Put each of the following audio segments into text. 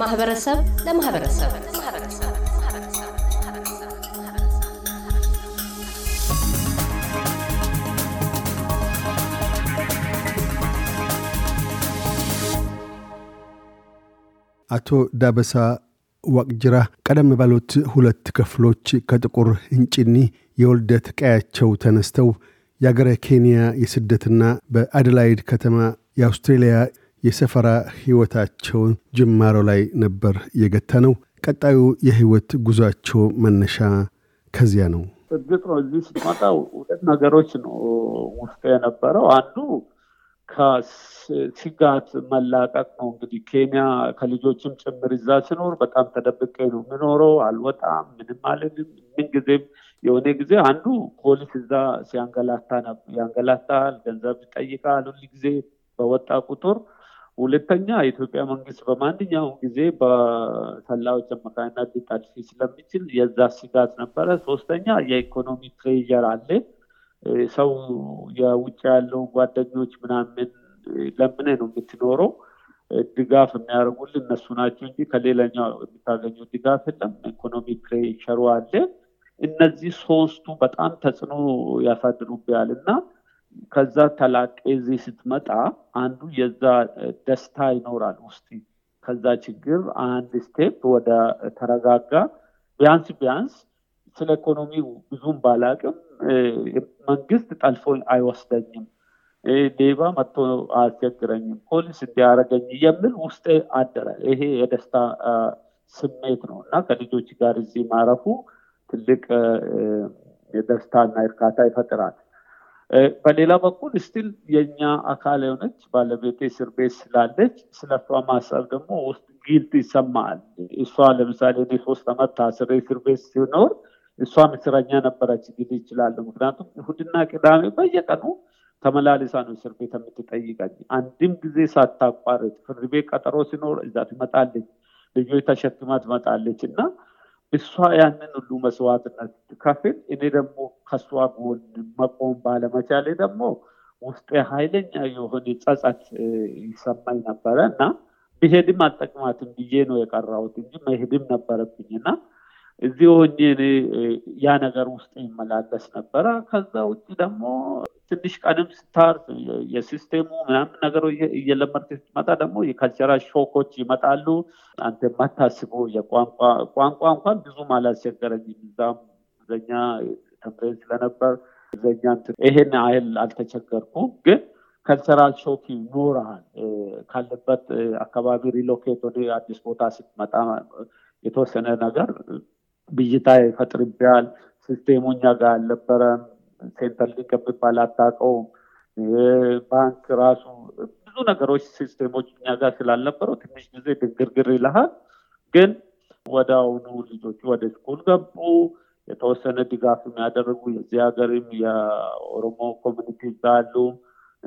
ከማህበረሰብ ለማህበረሰብ አቶ ዳበሳ ወቅጅራ ቀደም ባሉት ሁለት ክፍሎች ከጥቁር እንጭኒ የወልደት ቀያቸው ተነስተው ያገረ ኬንያ የስደትና በአድላይድ ከተማ የአውስትራሊያ የሰፈራ ህይወታቸው ጅማሮ ላይ ነበር የገታነው። ቀጣዩ የህይወት ጉዟቸው መነሻ ከዚያ ነው። እዚህ ፕሮጀክት ስማታው ሁለት ነገሮች ነው ውስጥ የነበረው። አንዱ ከስጋት መላቀቅ ነው። እንግዲህ ኬንያ ከልጆችም ጭምር ይዛ ሲኖር በጣም ተደብቄ ነው ምኖረው፣ አልወጣም፣ ምንም አልልም። ምንጊዜም የሆነ ጊዜ አንዱ ፖሊስ እዛ ሲያንገላታ ነበር፣ ያንገላታል፣ ገንዘብ ይጠይቃል ሁልጊዜ በወጣ ቁጥር። ሁለተኛ የኢትዮጵያ መንግስት በማንኛውም ጊዜ በሰላዎች መካናት ጣልፊ ስለሚችል የዛ ስጋት ነበረ። ሶስተኛ የኢኮኖሚ ትሬጀር አለ። ሰው የውጭ ያለው ጓደኞች ምናምን ለምን ነው የምትኖረው? ድጋፍ የሚያደርጉልን እነሱ ናቸው እንጂ ከሌላኛው የምታገኘው ድጋፍ የለም። ኢኮኖሚ ትሬጀሩ አለ። እነዚህ ሶስቱ በጣም ተጽዕኖ ያሳድሩብያልና ከዛ ተላቀዚ ስትመጣ አንዱ የዛ ደስታ ይኖራል ውስጥ። ከዛ ችግር አንድ ስቴፕ ወደ ተረጋጋ ቢያንስ ስለ ኢኮኖሚው ብዙም ባላቅም መንግስት ጣልፎ አይወስደኝም፣ ሌባ መጥቶ አያስቸግረኝም፣ ፖሊስ እንዲያረጋኝ የሚል ውስጥ አደረ። ይሄ የደስታ ስሜት ነውና ከልጆች ጋር እዚህ ማረፉ ትልቅ የደስታና እርካታ ይፈጥራል። በሌላ በኩል ስቲል የኛ አካል የሆነች ባለቤቴ እስር ቤት ስላለች ስለሷ ማሰብ ደግሞ ውስጥ ጊልት ይሰማል። እሷ ለምሳሌ ሶስት አመት ታስራ እስር ቤት ሲኖር እሷ ምስረኛ ነበረች ጊዜ ይችላል። ምክንያቱም እሁድና ቅዳሜ በየቀኑ ተመላልሳ ነው እስር ቤት የምትጠይቀኝ። አንድም ጊዜ ሳታቋርጥ ፍርድ ቤት ቀጠሮ ሲኖር እዛ ትመጣለች፣ ልጆች ተሸክማ ትመጣለችና እሷ ያንን ሁሉ መስዋዕትነት ትከፍል። እኔ ደግሞ ከሷ ጎን መቆም ባለመቻሌ ደግሞ ውስጤ ኃይለኛ የሆነ ጸጸት ይሰማኝ ነበርና ብሄድም አልጠቅማትም ብዬ ነው የቀረሁት እንጂ መሄድም ነበረብኝና እዚህ ሆኜ ያ ነገር ውስጥ ይመላለስ ነበር። ከዛ ውጪ ደግሞ ትንሽ ቀንም ስታርት የሲስተሙ ምናምን ነገር እየለመድክ ስትመጣ ደግሞ የካልቸራል ሾኮች ይመጣሉ። አንተ የማታስበው የቋንቋ እንኳን ብዙ አላስቸገረኝም። እዛም ዘኛ ተምሬን ስለነበር ዘኛን ይሄን አይል አልተቸገርኩም። ግን ካልቸራል ሾክ ይኖራል ካለበት አካባቢ ሪሎኬት ወደ አዲስ ቦታ ስትመጣ የተወሰነ ነገር ብይታ ይፈጥርብያል። ሲስተሙኛ ጋር አልነበረም፣ ሴንተር ሊንክ የሚባል አታውቀውም፣ ባንክ ራሱ ብዙ ነገሮች ሲስተሞችኛ ጋር ስላልነበረው ትንሽ ጊዜ ግርግር ይልሃል። ግን ወዲያውኑ ልጆቹ ወደ ስኩል ገቡ። የተወሰነ ድጋፍ የሚያደርጉ የዚህ ሀገርም የኦሮሞ ኮሚኒቲ ዛሉ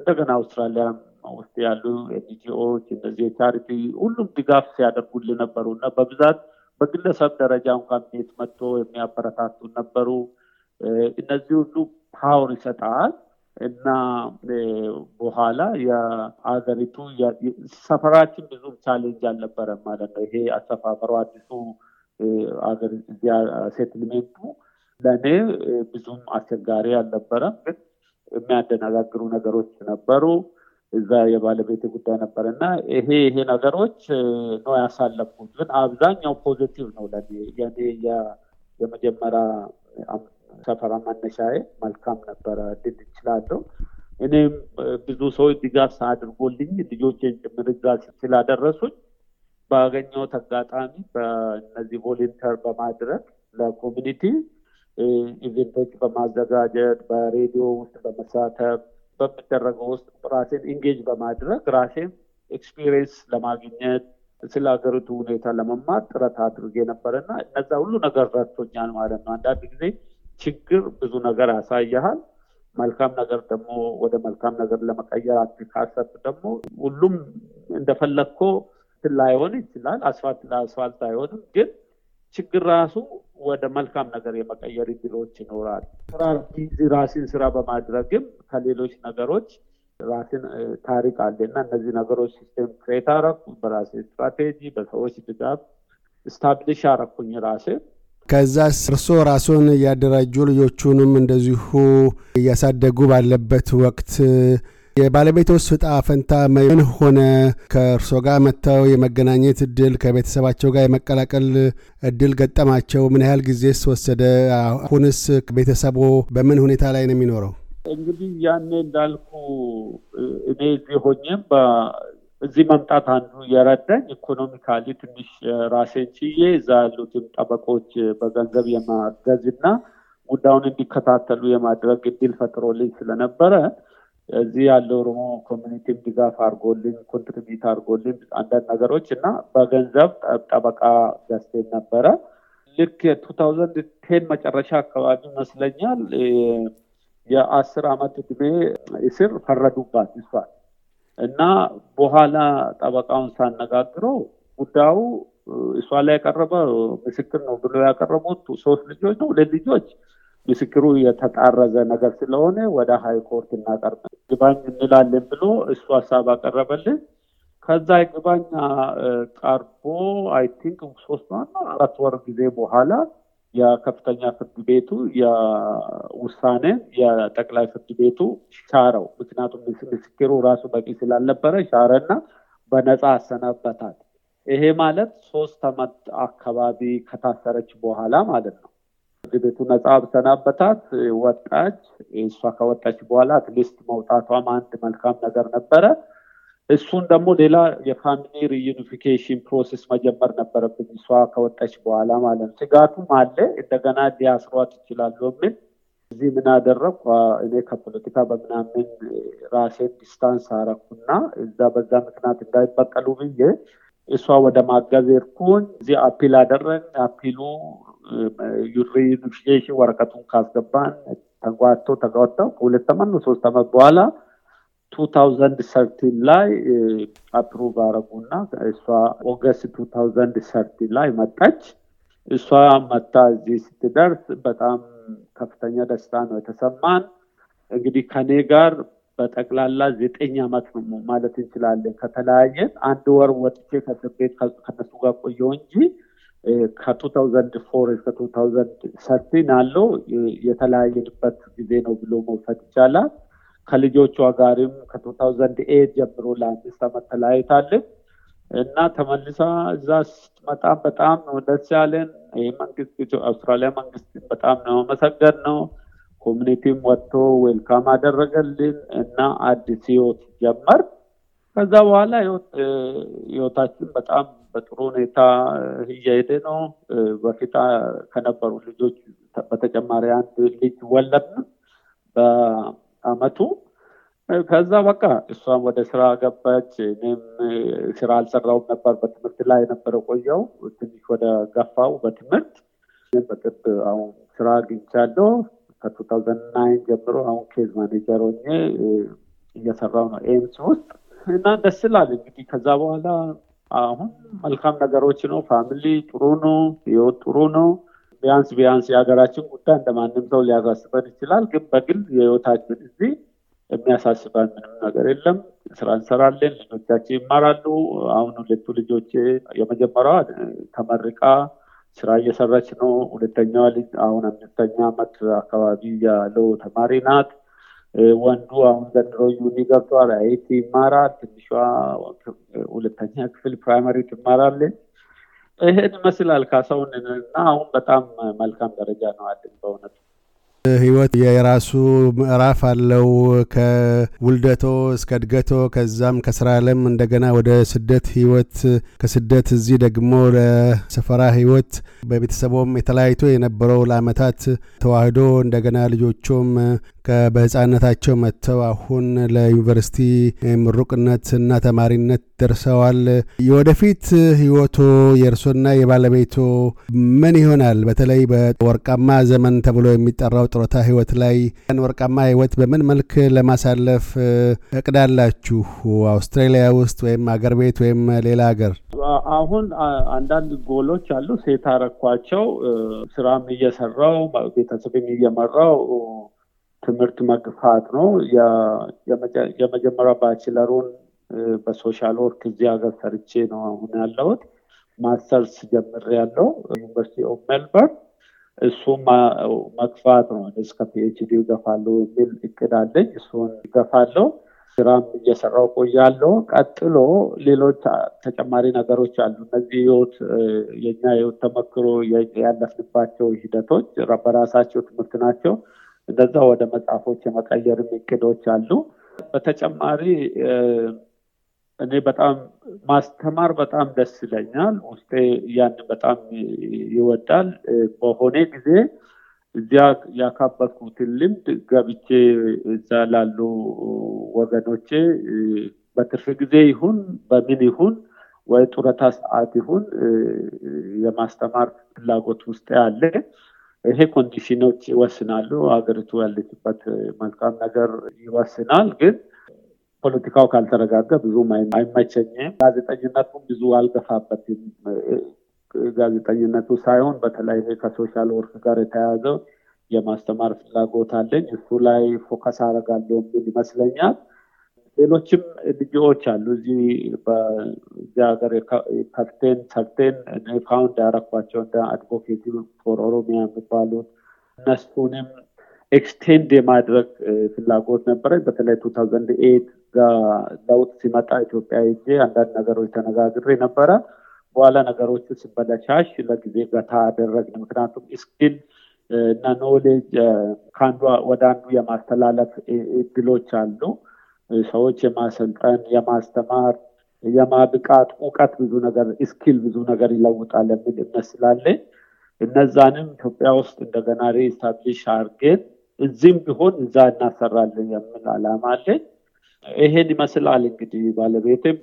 እንደገና አውስትራሊያም ውስጥ ያሉ ኤንጂኦዎች እንደዚህ ቻሪቲ ሁሉም ድጋፍ ሲያደርጉልን ነበርና በብዛት በግለሰብ ደረጃ እንኳን ቤት መጥቶ የሚያበረታቱ ነበሩ። እነዚህ ሁሉ ፓወር ይሰጣል እና በኋላ የአገሪቱ ሰፈራችን ብዙ ቻሌንጅ አልነበረም ማለት ነው። ይሄ አሰፋፈሩ አዲሱ አገር ሴትልሜንቱ ለኔ ብዙም አስቸጋሪ አልነበረም። ግን የሚያደናግሩ ነገሮች ነበሩ። እዛ የባለቤት ጉዳይ ነበርና ይሄ ነገሮች ነው ያሳለፉት። ግን አብዛኛው ፖዚቲቭ ነው ለኔ። ያኔ የመጀመሪያ ሰፈራ መነሻዬ መልካም ነበር እንድችላለሁ። እኔም ብዙ ሰው ድጋፍ አድርጎልኝ ልጆቼን ጭምር ድጋፍ ስላደረሱኝ ባገኘው ተጋጣሚ በእነዚህ ቮለንቲር በማድረግ ለኮሚኒቲ ኢቨንቶች በማዘጋጀት በሬዲዮ ውስጥ በመሳተፍ በሚደረገው ውስጥ ራሴን ኢንጌጅ በማድረግ ራሴን ኤክስፒሪየንስ ለማግኘት ስለ ሀገሪቱ ሁኔታ ለመማር ጥረት አድርጌ ነበርና እነዛ ሁሉ ነገር ረድቶኛል ማለት ነው። አንዳንድ ጊዜ ችግር ብዙ ነገር ያሳያል። መልካም ነገር ደግሞ ወደ መልካም ነገር ለመቀየር አትካሰብ። ደግሞ ሁሉም እንደፈለግኮ ላይሆን ይችላል፣ አስፋልት አይሆንም። ግን ችግር ራሱ ወደ መልካም ነገር የመቀየር እድሎች ይኖራል። ስራ ራስን ስራ በማድረግም ከሌሎች ነገሮች ራስን ታሪክ አለና እነዚህ ነገሮች ሲስተም ክሬት አረኩ በራሴ ስትራቴጂ በሰዎች ድጋፍ ስታብሊሽ አረኩኝ ራሴ ከዛ ስርሶ ራስን ያደራጁ ልጆቹንም እንደዚሁ ያሳደጉ ባለበት ወቅት የባለቤቶስ ፍጣ ፈንታ ምን ሆነ ከርሶ ጋር መተው የመገናኘት እድል ከቤተሰባቸው ጋር የመቀላቀል እድል ገጠማቸው ምን ያህል ጊዜስ ወሰደ አሁንስ ቤተሰቦ በምን ሁኔታ ላይ ነው የሚኖረው እንግዲህ ያኔ እንዳልኩ እኔ ቢሆንም በዚህ መምጣት አንዱ ያረዳኝ ኢኮኖሚካሊ ትንሽ ራሴን ችዬ ዛሉትን ጠበቆች በገንዘብ የማገዝና ጉዳውን እንዲከታተሉ የማድረግ እድል ፈጥሮልኝ ስለነበረ እዚህ ያለው ሮሞ ኮሚኒቲ ድጋፍ አርጎልኝ ኮንትሪቢዩት አርጎልኝ አንዳንድ ነገሮችና በገንዘብ ጠበቃ ገዝቼ ነበር ልክ 2010 መጨረሻ አካባቢ መስለኛል የ10 አመት እድሜ እስር ፈረዱባት ይሷል እና በኋላ ጠበቃውን ሳነጋግረው ጉዳው እሷ ላይ ቀረበ ምስክር ነው ብሎ ያቀረቡት ሶስት ልጆች ነው ለልጆች ምስክሩ የተጣረዘ ነገር ስለሆነ ወደ ሃይ ኮርት እናቀርብ ግባኝ እንላለን ብሎ እሷ ሐሳብ አቀረበልን ከዛ ግባኝ ቀርቦ አይ ቲንክ 3 ወር ጊዜ በኋላ የከፍተኛ ፍርድ ቤቱ የውሳኔ የጠቅላይ ፍርድ ቤቱ ሻረው ምክንያቱም ምስክሩ ራሱ በቂ ስላልነበረ ሻረና በነፃ አሰናበታት ይሄ ማለት 3 አመት አካባቢ ከታሰረች በኋላ ማለት ነው ግዴቱ ነፃ አሰናበታት ወጣች እሷ ከወጣች በኋላ አትሊስት መውጣቷም አንድ መልካም ነገር ነበረ እሱን ደግሞ ሌላ የፋሚሊ ሪዩኒፊኬሽን ፕሮሰስ መጀመር ነበረብኝ እሷ ከወጣች በኋላ ማለት ስጋቱም አለ እንደገና ዲያስሯት ይችላል ወምን እዚህ ምን አደረኩ እኔ ከፖለቲካ በመናምን ራሴን ዲስታንስ አረኩና እዛ በዛ ምክንያት እንዳይበቀሉ ብዬ እሷ ወደ ማጋዘርኩን እዚህ አፒል አደረን አፒሉ ዩሪኒፊኬሽን ወረቀቱን ካስገባን ተጓተው 2 አመት 3 አመት በኋላ 2013 ላይ አፕሩቭ አረጉና እሷ ኦገስት 2013 ላይ መጣች እሷ መጣ እዚህ ስትደርስ በጣም ከፍተኛ ደስታ ነው የተሰማን እንግዲህ ከኔ ጋር በጠቅላላ 9 አመት ነው ማለት እንችላለን ከተለያየን አንድ ወር ወጥቼ ከቤት ከነሱ ጋር ቆየሁ እንጂ ከ2004 እስከ 2013 ያለው የተለያየንበት ጊዜ ነው ብሎ መውሰድ ይቻላል ከልጆቹ ጋርም ከ2008 ጀምሮ ለ5 አመት ተለያይታለች እና ተመልሳ እዛ ስትመጣ በጣም ነው ደስ ያለን የመንግስት የአውስትራሊያ መንግስት በጣም ነው መሰገድ ነው ኮሚኒቲም ወጥቶ ዌልካም አደረገልን እና አዲስ ህይወት ጀመር ከዛ በኋላ ህይወታችን በጣም በጥሩ ሁኔታ እየሄደ ነው በፊታ ከነበሩ ልጆች በተጨማሪ አንድ ልጅ ወለድን በአመቱ ከዛ በቃ እሷም ወደ ስራ ገባች እኔም ስራ አልሰራሁም ነበር በትምህርት ላይ ነበር ቆየው ትንሽ ወደ ገፋው በትምህርት በጥብቅ አሁን ስራ አግኝቻለሁ ከ2009 ጀምሮ አሁን ኬዝ ማኔጀር ሆኜ እየሰራሁ ነው ኤምስ ውስጥ እና ደስ ይላል እንግዲህ ከዛ በኋላ አሁን መልካም ነገሮች ነው ፋሚሊ ጥሩ ነው ህይወት ጥሩ ነው ቢያንስ ያገራችን ጉዳይ እንደማንም ሰው ሊያሳስበን ይችላል ግን በግል የህይወታችን እዚህ የሚያሳስበን ምንም ነገር የለም ስራ እንሰራለን ልጆቻችን ይማራሉ አሁን ሁለቱ ልጆች የመጀመሪያዋ ተመርቃ ስራ እየሰራች ነው ሁለተኛዋ ልጅ አሁን 5ኛ አመት አካባቢ ያለው ተማሪ ናት ወንዱ አሁን ዘንድሮ ዩኒቨርሲቲ አይት ይማራል ትንሿ ሁለተኛ ክፍል ፕራይመሪ ትማራለች እህት መስላል ካሳውንና አሁን በጣም መልካም ደረጃ ነው አድን በእውነት ህይወት የራሱ ምዕራፍ አለው ከውልደቶ እስከ እድገቶ ከዛም ከስራ ዓለም እንደገና ወደ ስደት ህይወት ከስደት እዚህ ደግሞ ለሰፈራ ህይወት በቤተሰቦም የተለያይቶ የነበረው ለአመታት ተዋህዶ እንደገና ልጆቹም ከበህፃንነታቸው መጥተው አሁን ለዩኒቨርሲቲ ምሩቅነትና ተማሪነት ደርሰዋል የወደፊት ህይወቱ የርሶና የባለቤቱ ምን ይሆናል በተለይ በወርቃማ ዘመን ተብሎ የሚጠራው ጥሮታ ህይወት ላይ ወርቃማ ህይወት በምን መልኩ ለማሳለፍ እቅዳላችሁ አውስትራሊያ ውስጥ ወይም አገር ቤት ወይም ሌላ ሀገር አሁን አንዳንድ ጎሎች አሉ ሴት አረኳቸው ስራም እየሰራው ቤተሰብም እየመራው ትምህርት መቅፋት ነው። የመጀመሪያ ባችለሩን በሶሻል ወርክ እዚያ ጋር ሰርቼ ነው አሁን ያለሁት። ማስተርስ ጀምር ያለው ዩኒቨርሲቲ ኦፍ ሜልበርን እሱም መቅፋት ነው። እስከ PhD ገፋለሁ ቢል እቅዳለኝ እሱን ገፋለሁ። ስራም እየሰራው ቆያለሁ። ቀጥሎ ሌሎች ተጨማሪ ነገሮች አሉ። እነዚህ የውት የኛ ተመክሮ ያለፍንባቸው ሂደቶች ራሳቸው ትምህርት ናቸው። እንደዛ ወደ መጻፎች የመቀየር እቅዶች አሉ። በተጨማሪ እኔ በጣም ማስተማር በጣም ደስ ይለኛል። ውስጤ ያን በጣም ይወዳል። በሆነ ጊዜ እዚያ ያካበትኩት ልምድ ጋብቼ ዛላሉ ወገኖቼ በትርፍ ጊዜ ይሁን በምን ይሁን ወይ ጡረታ ሰዓት ይሁን የማስተማር ፍላጎት ውስጥ ያለ ይሄ ኮንዲሽኖች ይወስናሉ። አገሪቱ ያለችበት መልካም ነገር ይወስናል። ግን ፖለቲካው ካልተረጋጋ ብዙ አይመቸኝም። ጋዜጠኝነቱም ብዙ አልገፋበትም። ጋዜጠኝነቱ ሳይሆን በተለይ ከሶሻል ወርክ ጋር ተያይዘው የማስተማር ፍላጎት አለኝ። እሱ ላይ ፎከስ አደርጋለሁ ምን ይመስለኛል። ሌሎችም ልጆች አሉ እዚህ በዛገር ካፕቴን እኔ ፋውንድ ያደረኳቸው አድቮኬሲ ፎር ኦሮሚያ የሚባሉት እነሱንም ኤክስቴንድ የማድረግ ፍላጎት ነበረ። በተለይ 2008 ለውጥ ሲመጣ ኢትዮጵያ አንዳንድ ነገሮች ተነጋግሬ ነበረ። በኋላ ነገሮች ሲበላሽ ለጊዜ ገታ አደረግን። ምክንያቱም ስኪል እና ኖሌጅ ካንዱ ወደ አንዱ የማስተላለፍ እድሎች አሉ። ሰዎች የማሰልጠን የማስተማር የማብቃት ዕውቀት ብዙ ነገር ስኪል ብዙ ነገር ይለውጣል እንዴ መስላለኝ። እነዛንም ኢትዮጵያ ውስጥ እንደገና ሪስታብሊሽ አርገን እዚህም ቢሆን እዛ እናሰራለን የሚል አላማ አለኝ። ይሄን ይመስላል እንግዲህ ባለቤቴም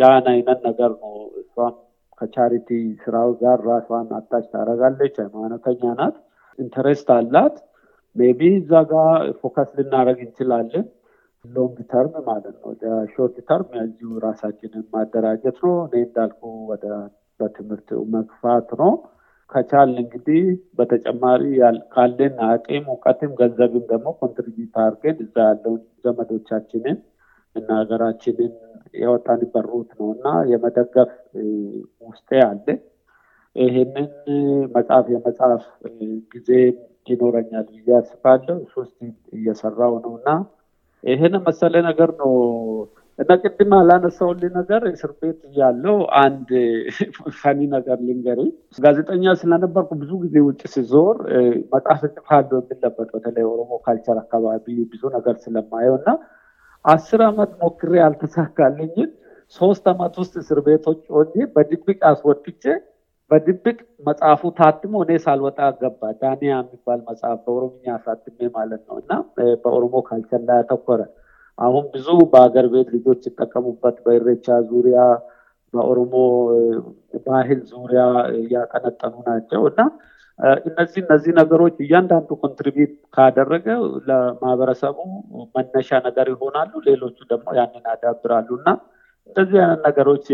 ያን አይነት ነገር ነው። እሷም ከቻሪቲ ስራው ጋር ራሷን አጣች ታረጋለች። ሃይማኖተኛ ናት፣ ኢንተረስት አላት። ሜቢ ዛጋ ፎከስ ልናደርግ እንችላለን። ሎንግ ተርም ማለት ነው። ሾርት ተርም ያው ራሳችንን ማደራጀት ነው። እኔ እንዳልኩ ወደ በትምህርት መግፋት ነው። ከቻል እንግዲህ በተጨማሪ ያልካልን አቅም ወቀትም ገንዘብም ደግሞ ኮንትሪቢዩት አድርገን እዛ ያለው ዘመዶቻችንን እና ሀገራችንን ያወጣን በሩት ነውና የመደገፍ ውስጥ ያለ ይሄንን መጻፍ ጊዜ ይኖረኛል ይያስፋለሁ። ሶስት እየሰራው ነውና ይሄን መሰለ ነገር ነው። እና ቅድም አላነሳውልኝ ነገር እስር ቤት ያለው አንድ ፋኒ ነገር ልንገሪ። ጋዜጠኛ ስለነበርኩ ብዙ ጊዜ ውጭ ሲዞር መጣፍ ተፋዶ እንደለበት በተለይ ኦሮሞ ካልቸር አካባቢ ብዙ ነገር ስለማየውና 10 አመት ሞክሬ አልተሳካልኝ። 3 አመት ውስጥ እስር ቤቶች ሆኜ በድብቅ አስወጥቼ በድብቅ መጻፉ ታትሞ እኔ ሳልወጣ ገባ። ዳንያ የሚባል መጽሐፍ በኦሮምኛ አሳትሜ ማለት ነውና በኦሮሞ ካልቸር ላይ ተቆረ። አሁን ብዙ በአገር ቤት ልጆች ተጠቀሙበት በኢሬቻ ዙሪያ በኦሮሞ ባህል ዙሪያ ያቀነጠኑ ናቸውና እነዚህ ነገሮች እያንዳንዱ ኮንትሪቢዩት ካደረገ ለማህበረሰቡ መነሻ ነገር ይሆናሉ። ሌሎቹ ደግሞ ያንን አዳብራሉና እንደዚህ አይነት ነገሮች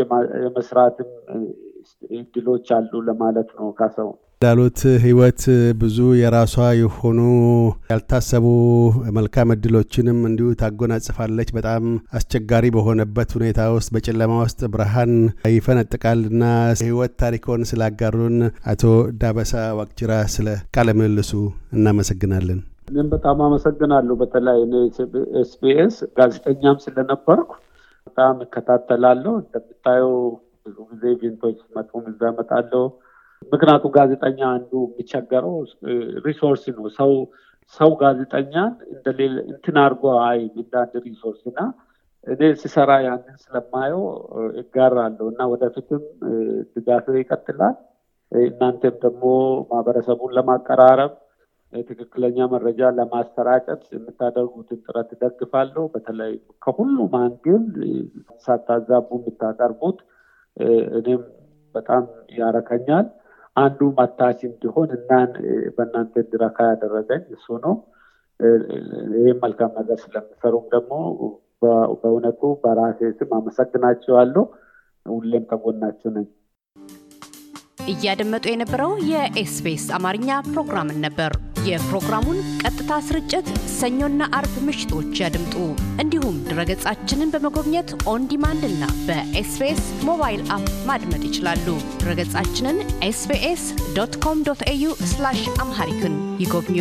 የመስራትም እድሎች አሉ ለማለት ነው። ካሰው ዳሉት ህይወት ብዙ የራሷ የሆኑ ያልታሰቡ መልካም እድሎችንም እንዲሁ ታጎናጽፋለች። በጣም አስቸጋሪ በሆነበት ሁኔታ ውስጥ በጨለማ ውስጥ ብርሃን ይፈነጥቃልና ህይወት ታሪኮን ስላጋሩን አቶ ዳበሳ ዋቅጅራ ስለ ቃለ ምልልሱ እናመሰግናለን። እኔም በጣም አመሰግናለሁ። በተለይ SBS ጋዜጠኛም ስለነበርኩ በጣም እከታተላለሁ። እንደምታዩ ብዙ ጊዜ ኢቨንቶች መጥፎም ይዛመጣለሁ። ምክንያቱም ጋዜጠኛ አንዱ የሚቸገረው ሪሶርስ ነው። ሰው ጋዜጠኛ እንደሌለ እንትን አርጎ አይ እንዳንድ ሪሶርስና እኔ ሲሰራ ያንን ስለማየው እጋራለሁና ወደፊትም ድጋፍ ይቀጥላል። እናንተም ደግሞ ማህበረሰቡን ለማቀራረብ ትክክለኛ መረጃ ለማስተራጨት የምታደርጉትን ጥረት ደግፋለሁ። በተለይ ከሁሉም አንግል ሳታዛቡ የምታቀርቡት እኔም በጣም ያረከኛል። አንዱ ማታች እንዲሆን እና በእናንተ ድራካ ያደረገኝ እሱ ነው። ይሄ መልካም ነገር ስለምሰሩም ደግሞ በእውነቱ በራሴ ስም አመሰግናችኋለሁ። ሁሌም ከጎናችሁ ነኝ። እያደመጡ የነበረው የኤስቢኤስ አማርኛ ፕሮግራም ነበር። የፕሮግራሙን ቀጥታ ስርጭት ሰኞና አርብ ምሽቶች ያድምጡ። እንዲሁም ድረገጻችንን በመጎብኘት ኦን ዲማንድ እና በኤስቢኤስ ሞባይል አፕ ማድመጥ ይችላሉ። ድረገጻችንን sbs.com.au/amharican ይጎብኙ።